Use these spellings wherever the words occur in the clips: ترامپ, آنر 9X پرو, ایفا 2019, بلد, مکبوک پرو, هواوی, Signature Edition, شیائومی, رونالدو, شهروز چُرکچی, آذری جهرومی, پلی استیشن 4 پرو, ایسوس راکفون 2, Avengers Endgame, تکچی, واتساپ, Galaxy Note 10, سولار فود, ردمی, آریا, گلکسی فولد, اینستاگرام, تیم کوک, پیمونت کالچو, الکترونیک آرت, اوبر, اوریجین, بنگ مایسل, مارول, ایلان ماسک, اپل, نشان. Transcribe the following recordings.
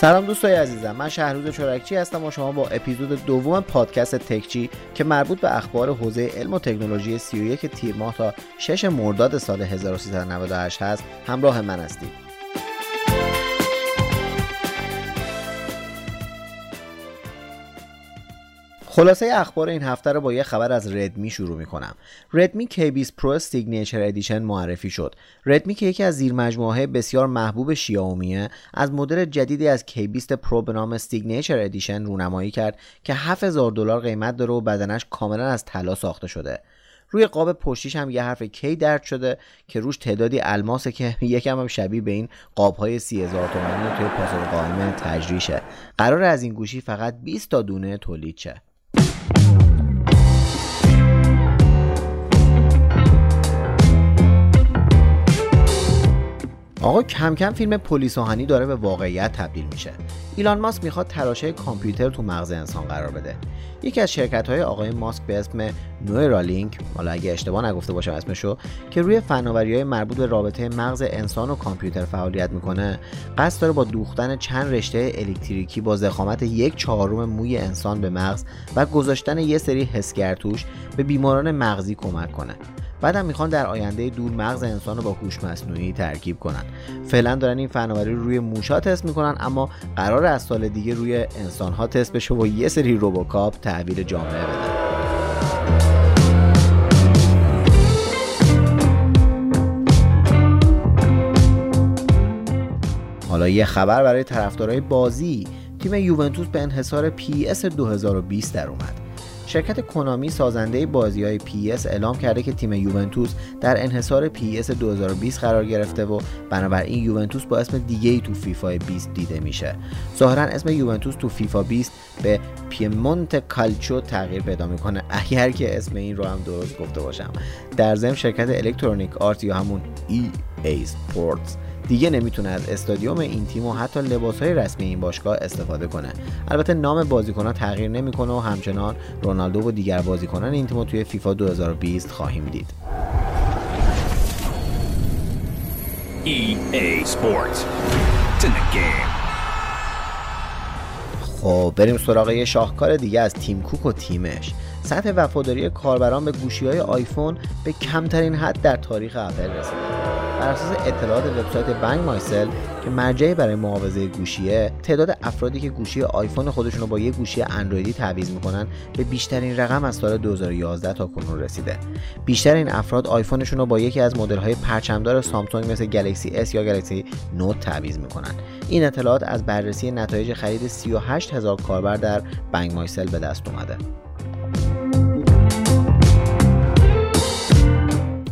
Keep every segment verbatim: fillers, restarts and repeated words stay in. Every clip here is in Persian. سلام دوستای عزیزم، من شهروز چُرکچی هستم و شما با اپیزود دوم پادکست تکچی که مربوط به اخبار حوزه علم و تکنولوژی سی و یک تیر ماه تا شش مرداد سال هزار و سیصد و نود و هشت هست همراه من هستید. خلاصه اخبار این هفته رو با یه خبر از ردمی شروع می‌کنم. ردمی کی بیست پرو Signature Edition معرفی شد. ردمی که یکی از زیرمجموعه‌های بسیار محبوب شیائومیه، از مدل جدیدی از کی بیست پرو به نام Signature Edition رونمایی کرد که هفت هزار دلار قیمت داره و بدنش کاملا از طلا ساخته شده. روی قاب پشتیش هم یه حرف کی درد شده که روش تعدادی الماسه که یکم هم شبیه به این قاب‌های سی هزار تومانی توی پاسور قائم تجریشه. قرار از این گوشی فقط بیست تا دونه تولید شه. آقا کم کم فیلم پلیس آهنی داره به واقعیت تبدیل میشه. ایلان ماسک میخواد تراشه کامپیوتر تو مغز انسان قرار بده. یکی از شرکت‌های آقای ماسک به اسم نورالینک، حالا اگه اشتباه نگفته باشم اسمشو، که روی فناوری‌های مربوط به رابطه مغز انسان و کامپیوتر فعالیت میکنه، قصد داره با دوختن چند رشته الکتریکی با ضخامت یک چهارم موی انسان به مغز و گذاشتن یه سری حسگر توش به بیماران مغزی کمک کنه. بعدم میخوان در آینده دور مغز انسان رو با هوش مصنوعی ترکیب کنن. فعلا دارن این فناوری رو روی موشا تست میکنن، اما قراره از سال دیگه روی انسان‌ها تست بشه و یه سری روبوکاپ تحویل جامعه بدن. حالا یه خبر برای طرفدارای بازی. تیم یوونتوس به انحصار پی اس دو هزار و بیست در اومد. شرکت کنامی سازنده بازی‌های پی اس اعلام کرده که تیم یوونتوس در انحصار پی اس دو هزار و بیست قرار گرفته و بنابراین یوونتوس با اسم دیگه‌ای تو فیفا بیست دیده میشه. ظاهراً اسم یوونتوس تو فیفا بیست به پیمونت کالچو تغییر پیدا میکنه، اگر که اسم این رو هم درست گفته باشم. در ضمن شرکت الکترونیک آرت یا همون ای ای سپورتز دیگه نمیتونه از استادیوم این تیم و حتی لباس‌های رسمی این باشگاه استفاده کنه. البته نام بازیکن‌ها تغییر نمی‌کنه و همچنان رونالدو و دیگر بازیکنان این تیم رو توی فیفا دو هزار و بیست خواهیم دید. ای ای Sports. It's in the game. خب بریم سراغ یه شاهکار دیگه از تیم کوک و تیمش. سطح وفاداری کاربران به گوشی‌های آیفون به کمترین حد در تاریخ اپل رسیده. بر اساس اطلاعات وبسایت بنگ مایسل که مرجعی برای محافظه گوشیه، تعداد افرادی که گوشی آیفون خودشون رو با یک گوشی اندرویدی تعویض میکنن به بیشترین رقم از سال دو هزار و یازده تا کنون رسیده. بیشتر این افراد آیفونشون رو با یکی از مدل‌های پرچمدار سامسونگ مثل گلکسی اس یا گلکسی نوت تعویض میکنن. این اطلاعات از بررسی نتایج خرید سی و هشت هزار کاربر در بنگ مایسل به دست اومده.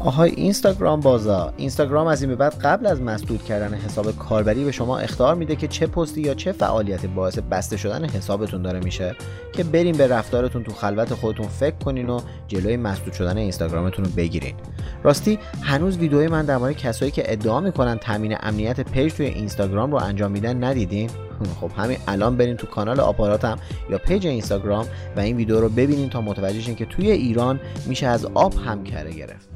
آهای اینستاگرام بازا. اینستاگرام از این به بعد قبل از مسدود کردن حساب کاربری به شما اخطار میده که چه پستی یا چه فعالیت باعث بسته شدن حسابتون داره میشه که بریم به رفتارتون تو خلوت خودتون فکر کنین و جلوی مسدود شدن اینستاگرامتون رو بگیرین. راستی هنوز ویدئوی من در مورد کسایی که ادعا میکنن تامین امنیت پیج توی اینستاگرام رو انجام میدن ندیدین؟ خب همین الان برین تو کانال آپاراتم یا پیج اینستاگرام و این ویدیو رو ببینین تا متوجه شین که توی ایران میشه از آب هم کره گرفت.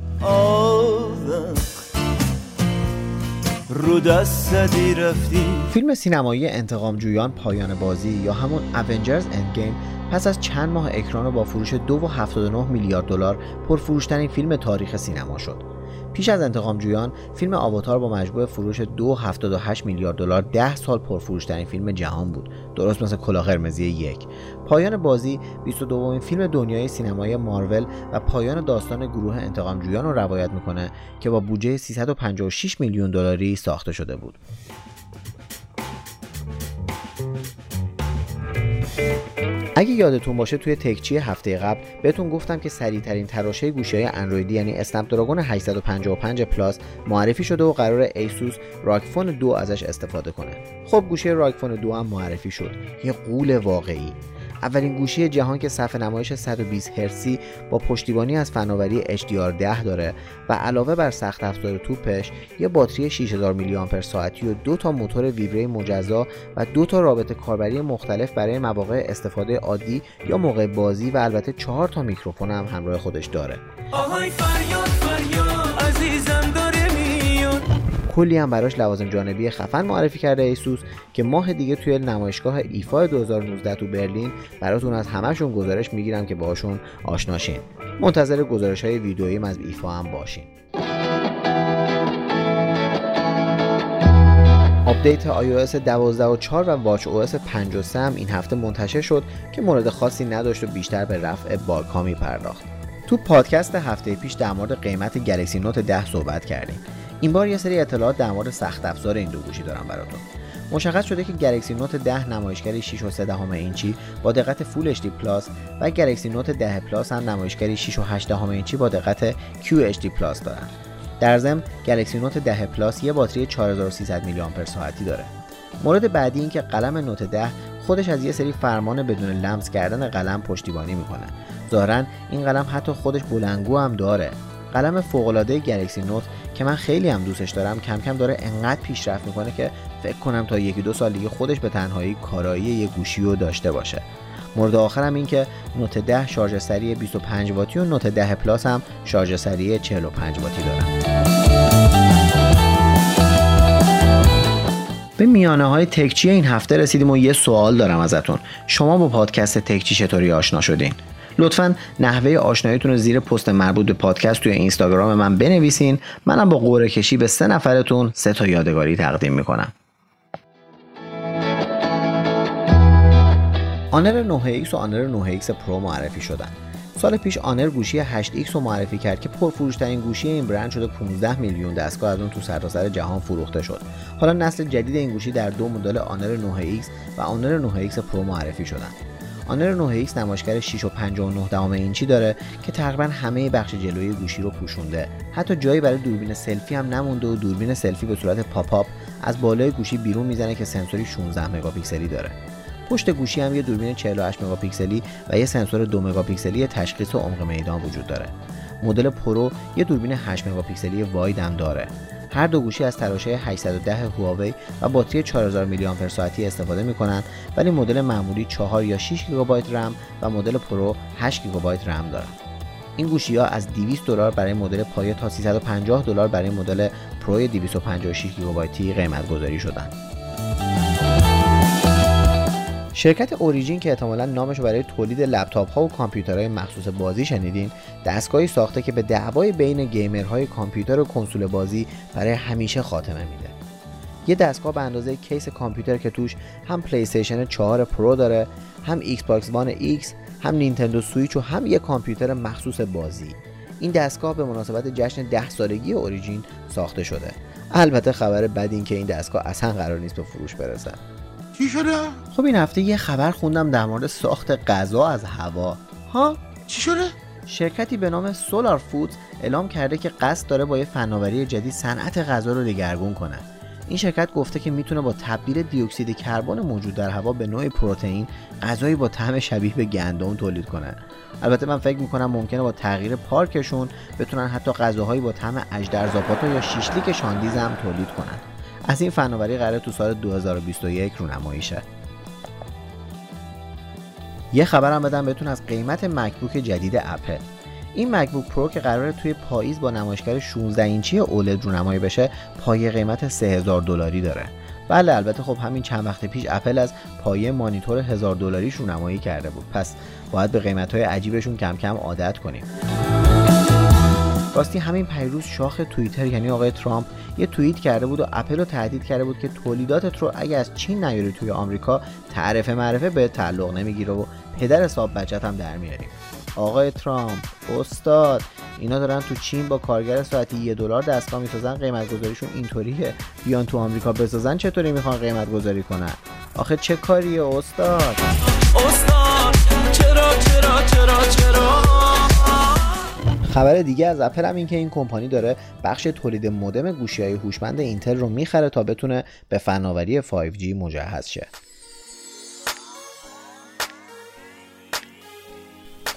فیلم سینمایی انتقام جویان پایان بازی یا همون Avengers Endgame پس از چند ماه اکران با فروش دو و هفتاد و نه میلیارد دلار پرفروش‌ترین فیلم تاریخ سینما شد. پیش از انتقام جویان، فیلم آواتار با مجموع فروش دو و هفتاد و هشت میلیارد دلار ده سال پرفروش‌ترین فیلم جهان بود. درست مثل کلاه قرمزی یک. پایان بازی بیست و دومین فیلم دنیای سینمای مارول و پایان داستان گروه انتقام جویان رو روایت میکنه که با بودجه سیصد و پنجاه و شش میلیون دلاری ساخته شده بود. اگه یادتون باشه توی تکچی هفته قبل بهتون گفتم که سریع‌ترین تراشه گوشی‌های اندرویدی یعنی اسنپ دراگون هشت پنج پنج پلاس معرفی شده و قراره ایسوس راکفون دو ازش استفاده کنه. خب گوشی راکفون دو هم معرفی شد. یه غول واقعی. اولین گوشی جهان که صفحه نمایش صد و بیست هرتزی با پشتیبانی از فناوری اچ دی آر ده داره و علاوه بر سخت افزار توپش یه باتری شش هزار میلی آمپر ساعتی و دو تا موتور ویبره مجزا و دو تا رابط کاربری مختلف برای مواقع استفاده عادی یا موقع بازی و البته چهار تا میکروفون هم همراه خودش داره. آهای فریاد فریاد عزیزم داره میاد. کلی هم براش لوازم جانبی خفن معرفی کرده ایسوس که ماه دیگه توی نمایشگاه ایفا دو هزار و نوزده تو برلین براتون از همه‌شون گزارش میگیرم که باهاشون آشنا شین. منتظر گزارش‌های ویدئویی از ایفا هم باشین. آپدیت iOS دوازده و چهار و watchOS پنج و سه هم این هفته منتشر شد که مورد خاصی نداشت و بیشتر به رفع باگ ها می پرداخت. تو پادکست هفته پیش در مورد قیمت گلکسی نوت ده صحبت کردیم. این بار یه سری اطلاعات در مورد سخت افزار این دو گوشی دارم براتون. مشخص شده که گلکسی نوت ده نمایشگر شش و سه دهم اینچی با دقت فول اچ دی پلاس و گلکسی نوت ده پلاس هم نمایشگر شش و هشت دهم اینچی با دقت کیو اچ دی پلاس دارن. در ضمن گلکسی نوت ده پلاس یه باتری چهار هزار و سیصد میلی آمپر ساعتی داره. مورد بعدی این که قلم نوت ده خودش از یه سری فرمان بدون لمس کردن قلم پشتیبانی میکنه. ظاهرا این قلم حتی خودش بلندگو هم داره. قلم فوق‌العاده گلکسی نوت که من خیلی هم دوستش دارم کم کم داره انقدر پیشرفت میکنه که فکر کنم تا یکی دو سال دیگه خودش به تنهایی کارایی یه گوشی رو داشته باشه. مورد آخر هم این که نوت ده شارژ سریع بیست و پنج واتی و نوت ده پلاس هم شارژ سریع چهل و پنج واتی دارن. به میانه های تکچی این هفته رسیدیم و یه سوال دارم ازتون. شما با پادکست تکچی چطوری آشنا شدین؟ لطفاً نحوه آشناییتون رو زیر پست مربوط به پادکست توی اینستاگرام من بنویسین. منم با قرعه کشی به سه نفرتون سه تا یادگاری تقدیم میکنم. آنر نه ایکس و آنر نه ایکس پرو معرفی شدن. سال پیش آنر گوشی هشت ایکس رو معرفی کرد که پرفروش‌ترین گوشی این برند شده. پانزده میلیون دستگاه از اون تو سرتاسر جهان فروخته شد. حالا نسل جدید این گوشی در دو مدل آنر نه ایکس و آنر نه ایکس پرو معرفی شدن. آنر نه ایکس نمایشگر شش و پنج دهم اینچی داره که تقریبا همه بخش جلوی گوشی رو پوشونده. حتی جایی برای دوربین سلفی هم نمونده و دوربین سلفی به صورت پاپاپ از بالای گوشی بیرون میزنه که سنسوری شانزده مگاپیکسلی داره. پشت گوشی هم یه دوربین چهل و هشت مگاپیکسلی و یه سنسور دو مگاپیکسلی تشخیص عمق میدان وجود داره. مدل پرو یه دوربین هشت مگاپیکسلی واید هم داره. هر دو گوشی از تراشه هشتصد و ده هواوی و باتری چهار هزار میلی آمپر ساعتی استفاده میکنن، ولی مدل معمولی چهار یا شش گیگابایت رم و مدل پرو هشت گیگابایت رم دارن. این گوشی‌ها از دویست دلار برای مدل پایه تا سیصد و پنجاه دلار برای مدل پرو دویست و پنجاه و شش گیگابایتی قیمت گذاری شدن. شرکت اوریجین که احتمالاً نامش برای تولید لپتاپ‌ها و کامپیوترهای مخصوص بازی شنیدین، دستگاهی ساخته که به دعوای بین گیمرهای کامپیوتر و کنسول بازی برای همیشه خاتمه میده. یه دستگاه به اندازه کیس کامپیوتر که توش هم پلی استیشن چهار پرو داره، هم ایکس باکس وان ایکس، هم نینتندو سویچ و هم یه کامپیوتر مخصوص بازی. این دستگاه به مناسبت جشن ده سالگی اوریجین ساخته شده. البته خبر بد این که این دستگاه اصلا قرار نیست به فروش برسه. چی شده؟ خب این هفته یه خبر خوندم در مورد ساخت غذا از هوا. ها؟ چی شده؟ شرکتی به نام سولار فود اعلام کرده که قصد داره با یه فناوری جدید صنعت غذا رو دگرگون کنه. این شرکت گفته که میتونه با تبدیل دیوکسید کربن موجود در هوا به نوع پروتئین، غذایی با طعم شبیه به گندم تولید کنه. البته من فکر میکنم ممکنه با تغییر پارکشون بتونن حتی غذاهایی با طعم اژدر زاپاتا یا شیشلیک شاندیز هم تولید کنن. از این فناوری قراره تو سال دو هزار و بیست و یک رونمایی شه. یه خبرم بدم بهتون از قیمت مکبوک جدید اپل. این مکبوک پرو که قراره توی پاییز با نمایشگر شانزده اینچی اولد رونمایی بشه، پایه قیمت سه هزار دلاری داره. بله البته خب همین چند وقت پیش اپل از پایه مانیتور هزار دلاریش رونمایی کرده بود. پس باید به قیمت‌های عجیبشون کم کم عادت کنیم. راستی همین پیروز شاخ توییتر یعنی آقای ترامپ یه توییت کرده بود و اپل رو تهدید کرده بود که تولیداتت رو اگه از چین نیاری توی آمریکا تعرفه معرفه به تعلق نمیگیره و پدر حساب بچت هم در میاریم. آقای ترامپ استاد، اینا دارن تو چین با کارگر ساعتی یک دلار دستگاه میسازن، قیمت گذاریشون اینطوریه، بیان تو آمریکا بسازن چطوری میخوان قیمت گذاری کنن؟ آخه چه کاریه استاد؟ استاد چرا چرا چرا چرا؟ خبر دیگه از اپل هم این که این کمپانی داره بخش تولید مودم گوشی‌های هوشمند اینتل رو میخره تا بتونه به فناوری فایو جی مجهز شه.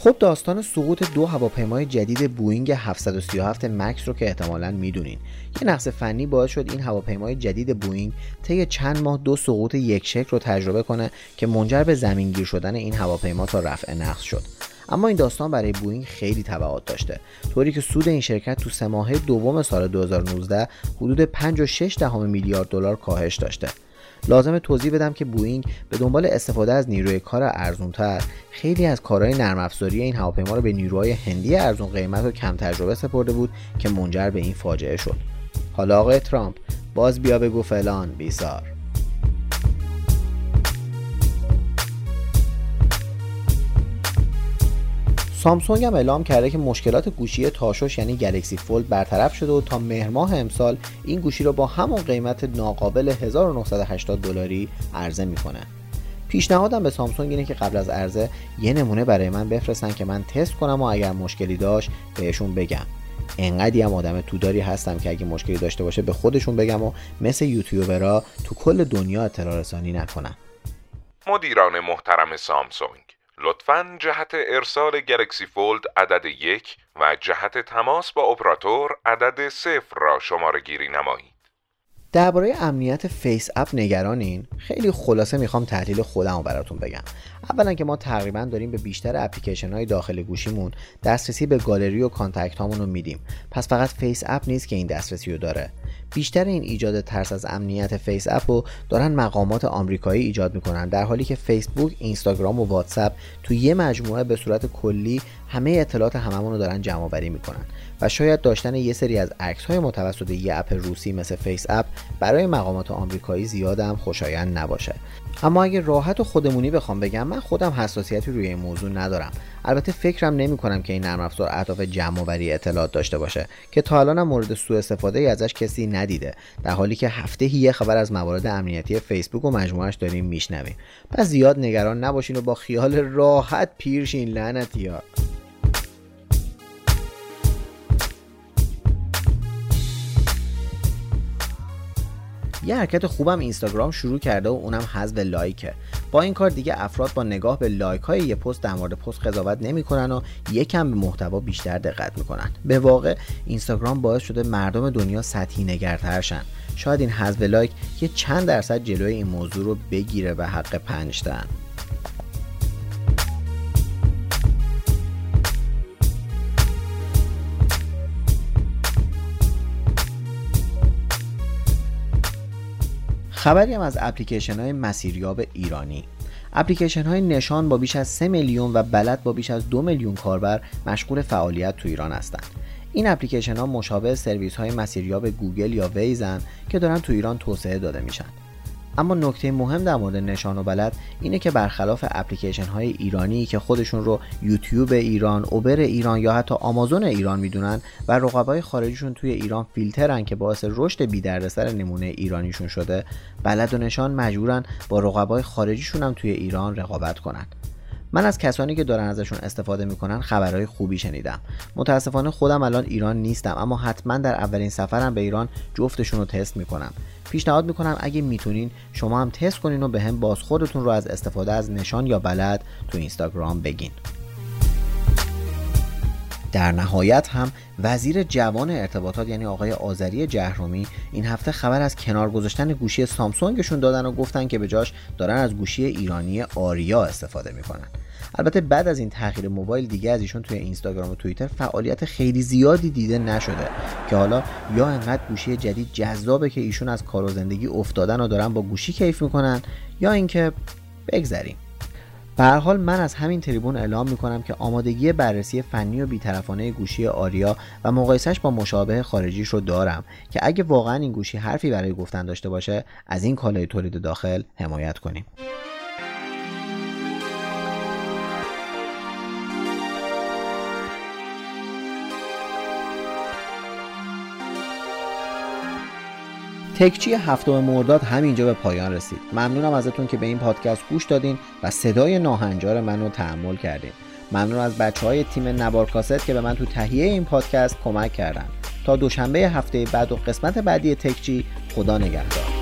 خب داستان سقوط دو هواپیمای جدید بوئینگ هفتصد و سی و هفت مکس رو که احتمالاً میدونین. یه نقص فنی باعث شد این هواپیمای جدید بوئینگ طی چند ماه دو سقوط یک شکل رو تجربه کنه که منجر به زمینگیر شدن این هواپیما تا رفع نقص شد. اما این داستان برای بوئینگ خیلی تبعات داشته، طوری که سود این شرکت تو سه ماهه دوم سال دو هزار و نوزده حدود پنج و شش دهم میلیارد دلار کاهش داشته. لازم توضیح بدم که بوئینگ به دنبال استفاده از نیروی کار ارزونتر خیلی از کارهای نرم افزاری این هواپیما رو به نیروهای هندی ارزون قیمت و کم تجربه سپرده بود که منجر به این فاجعه شد. حالا آقای ترامپ باز بیا بگو فلان بیسار. سامسونگ هم اعلام کرده که مشکلات گوشی تاشوش یعنی گلکسی فولد برطرف شده و تا مهر ماه امسال این گوشی رو با همون قیمت ناقابل هزار و نهصد و هشتاد دلاری عرضه میکنه. پیشنهادم به سامسونگ اینه که قبل از عرضه یه نمونه برای من بفرستن که من تست کنم و اگر مشکلی داشت بهشون بگم. انقدی هم آدم توداری هستم که اگه مشکلی داشته باشه به خودشون بگم و مثل یوتیوبرها تو کل دنیا اطلاع رسانی نکنم. مدیران محترم سامسونگ، لطفاً جهت ارسال گلکسی فولد عدد یک و جهت تماس با اپراتور عدد صفر را شماره گیری نمایید. درباره امنیت فیس اپ نگرانین؟ خیلی خلاصه میخوام تحلیل خودم رو براتون بگم. اولا که ما تقریبا داریم به بیشتر اپلیکیشن های داخل گوشیمون دسترسی به گالری و کانتکت هامون رو میدیم، پس فقط فیس اپ نیست که این دسترسی رو داره. بیشتر این ایجاد ترس از امنیت فیس اپ رو دارن مقامات آمریکایی ایجاد میکنن، در حالی که فیسبوک، اینستاگرام و واتساپ تو یه مجموعه به صورت کلی همه اطلاعات هممون رو دارن جمع آوری میکنن و شاید داشتن یه سری از عکس های متوسط یه اپ روسی مثل فیس اپ برای مقامات آمریکایی زیاد هم خوشایند نباشه. اما اگه راحت و خودمونی بخوام بگم، من خودم حساسیتی روی این موضوع ندارم. البته فکرم نمی کنم که این نرم افزار اهداف جمع‌آوری اطلاعات داشته باشه که تا الان هم مورد سوء استفاده ای ازش کسی ندیده، در حالی که هفته یه خبر از موارد امنیتی فیسبوک و مجموعه‌اش داریم میشنویم. پس زیاد نگران نباشین و با خیال راحت پیرشین لعنتی‌ها. یه حرکت خوبم اینستاگرام شروع کرده و اونم حذف لایکه. با این کار دیگه افراد با نگاه به لایک های یه پست در مورد پست قضاوت نمیکنن و یکم به محتوا بیشتر دقت میکنن. به واقع اینستاگرام باعث شده مردم دنیا سطحی نگرتر شن. شاید این حذف لایک یه چند درصد جلوی این موضوع رو بگیره به حق پنج تن. خبری هم از اپلیکیشن های مسیریاب ایرانی. اپلیکیشن های نشان با بیش از سه میلیون و بلد با بیش از دو میلیون کاربر مشغول فعالیت تو ایران هستند. این اپلیکیشن ها مشابه سرویس های مسیریاب گوگل یا ویزن که دارن تو ایران توسعه داده میشن. اما نکته مهم در مورد نشان و بلد اینه که برخلاف اپلیکیشن های ایرانی که خودشون رو یوتیوب ایران، اوبر ایران یا حتی آمازون ایران میدونن و رقبای خارجیشون توی ایران فیلترن که باعث رشد بی دردسر نمونه ایرانیشون شده، بلد و نشان مجبورن با رقبای خارجیشون هم توی ایران رقابت کنن. من از کسانی که دارن ازشون استفاده میکنن خبرهای خوبی شنیدم. متاسفانه خودم الان ایران نیستم، اما حتما در اولین سفرم به ایران جفتشون رو تست میکنم. پیشنهاد میکنم اگه میتونین شما هم تست کنین و به هم باز خودتون رو از استفاده از نشان یا بلد تو اینستاگرام بگین. در نهایت هم وزیر جوان ارتباطات یعنی آقای آذری جهرومی این هفته خبر از کنار گذاشتن گوشی سامسونگشون دادن و گفتن که به جاش دارن از گوشی ایرانی آریا استفاده میکنن. البته بعد از این تغییر موبایل دیگه از ایشون توی اینستاگرام و توییتر فعالیت خیلی زیادی دیده نشده که حالا یا انقدر گوشی جدید جذابه که ایشون از کار و زندگی افتادن و دارن با گوشی کیف میکنن یا اینکه بگذریم. به هر حال من از همین تریبون اعلام میکنم که آمادگی بررسی فنی و بیطرفانه گوشی آریا و مقایسش با مشابه خارجیش رو دارم که اگه واقعا این گوشی حرفی برای گفتن داشته باشه از این کالای تولید داخل حمایت کنیم. تکچی هفتم مرداد همینجا به پایان رسید. ممنونم ازتون که به این پادکست گوش دادین و صدای ناهنجار منو تحمل کردین. ممنون از بچهای تیم نوار کاست که به من تو تهیه این پادکست کمک کردن. تا دوشنبه هفته بعد و قسمت بعدی تکچی، خدا نگهدار.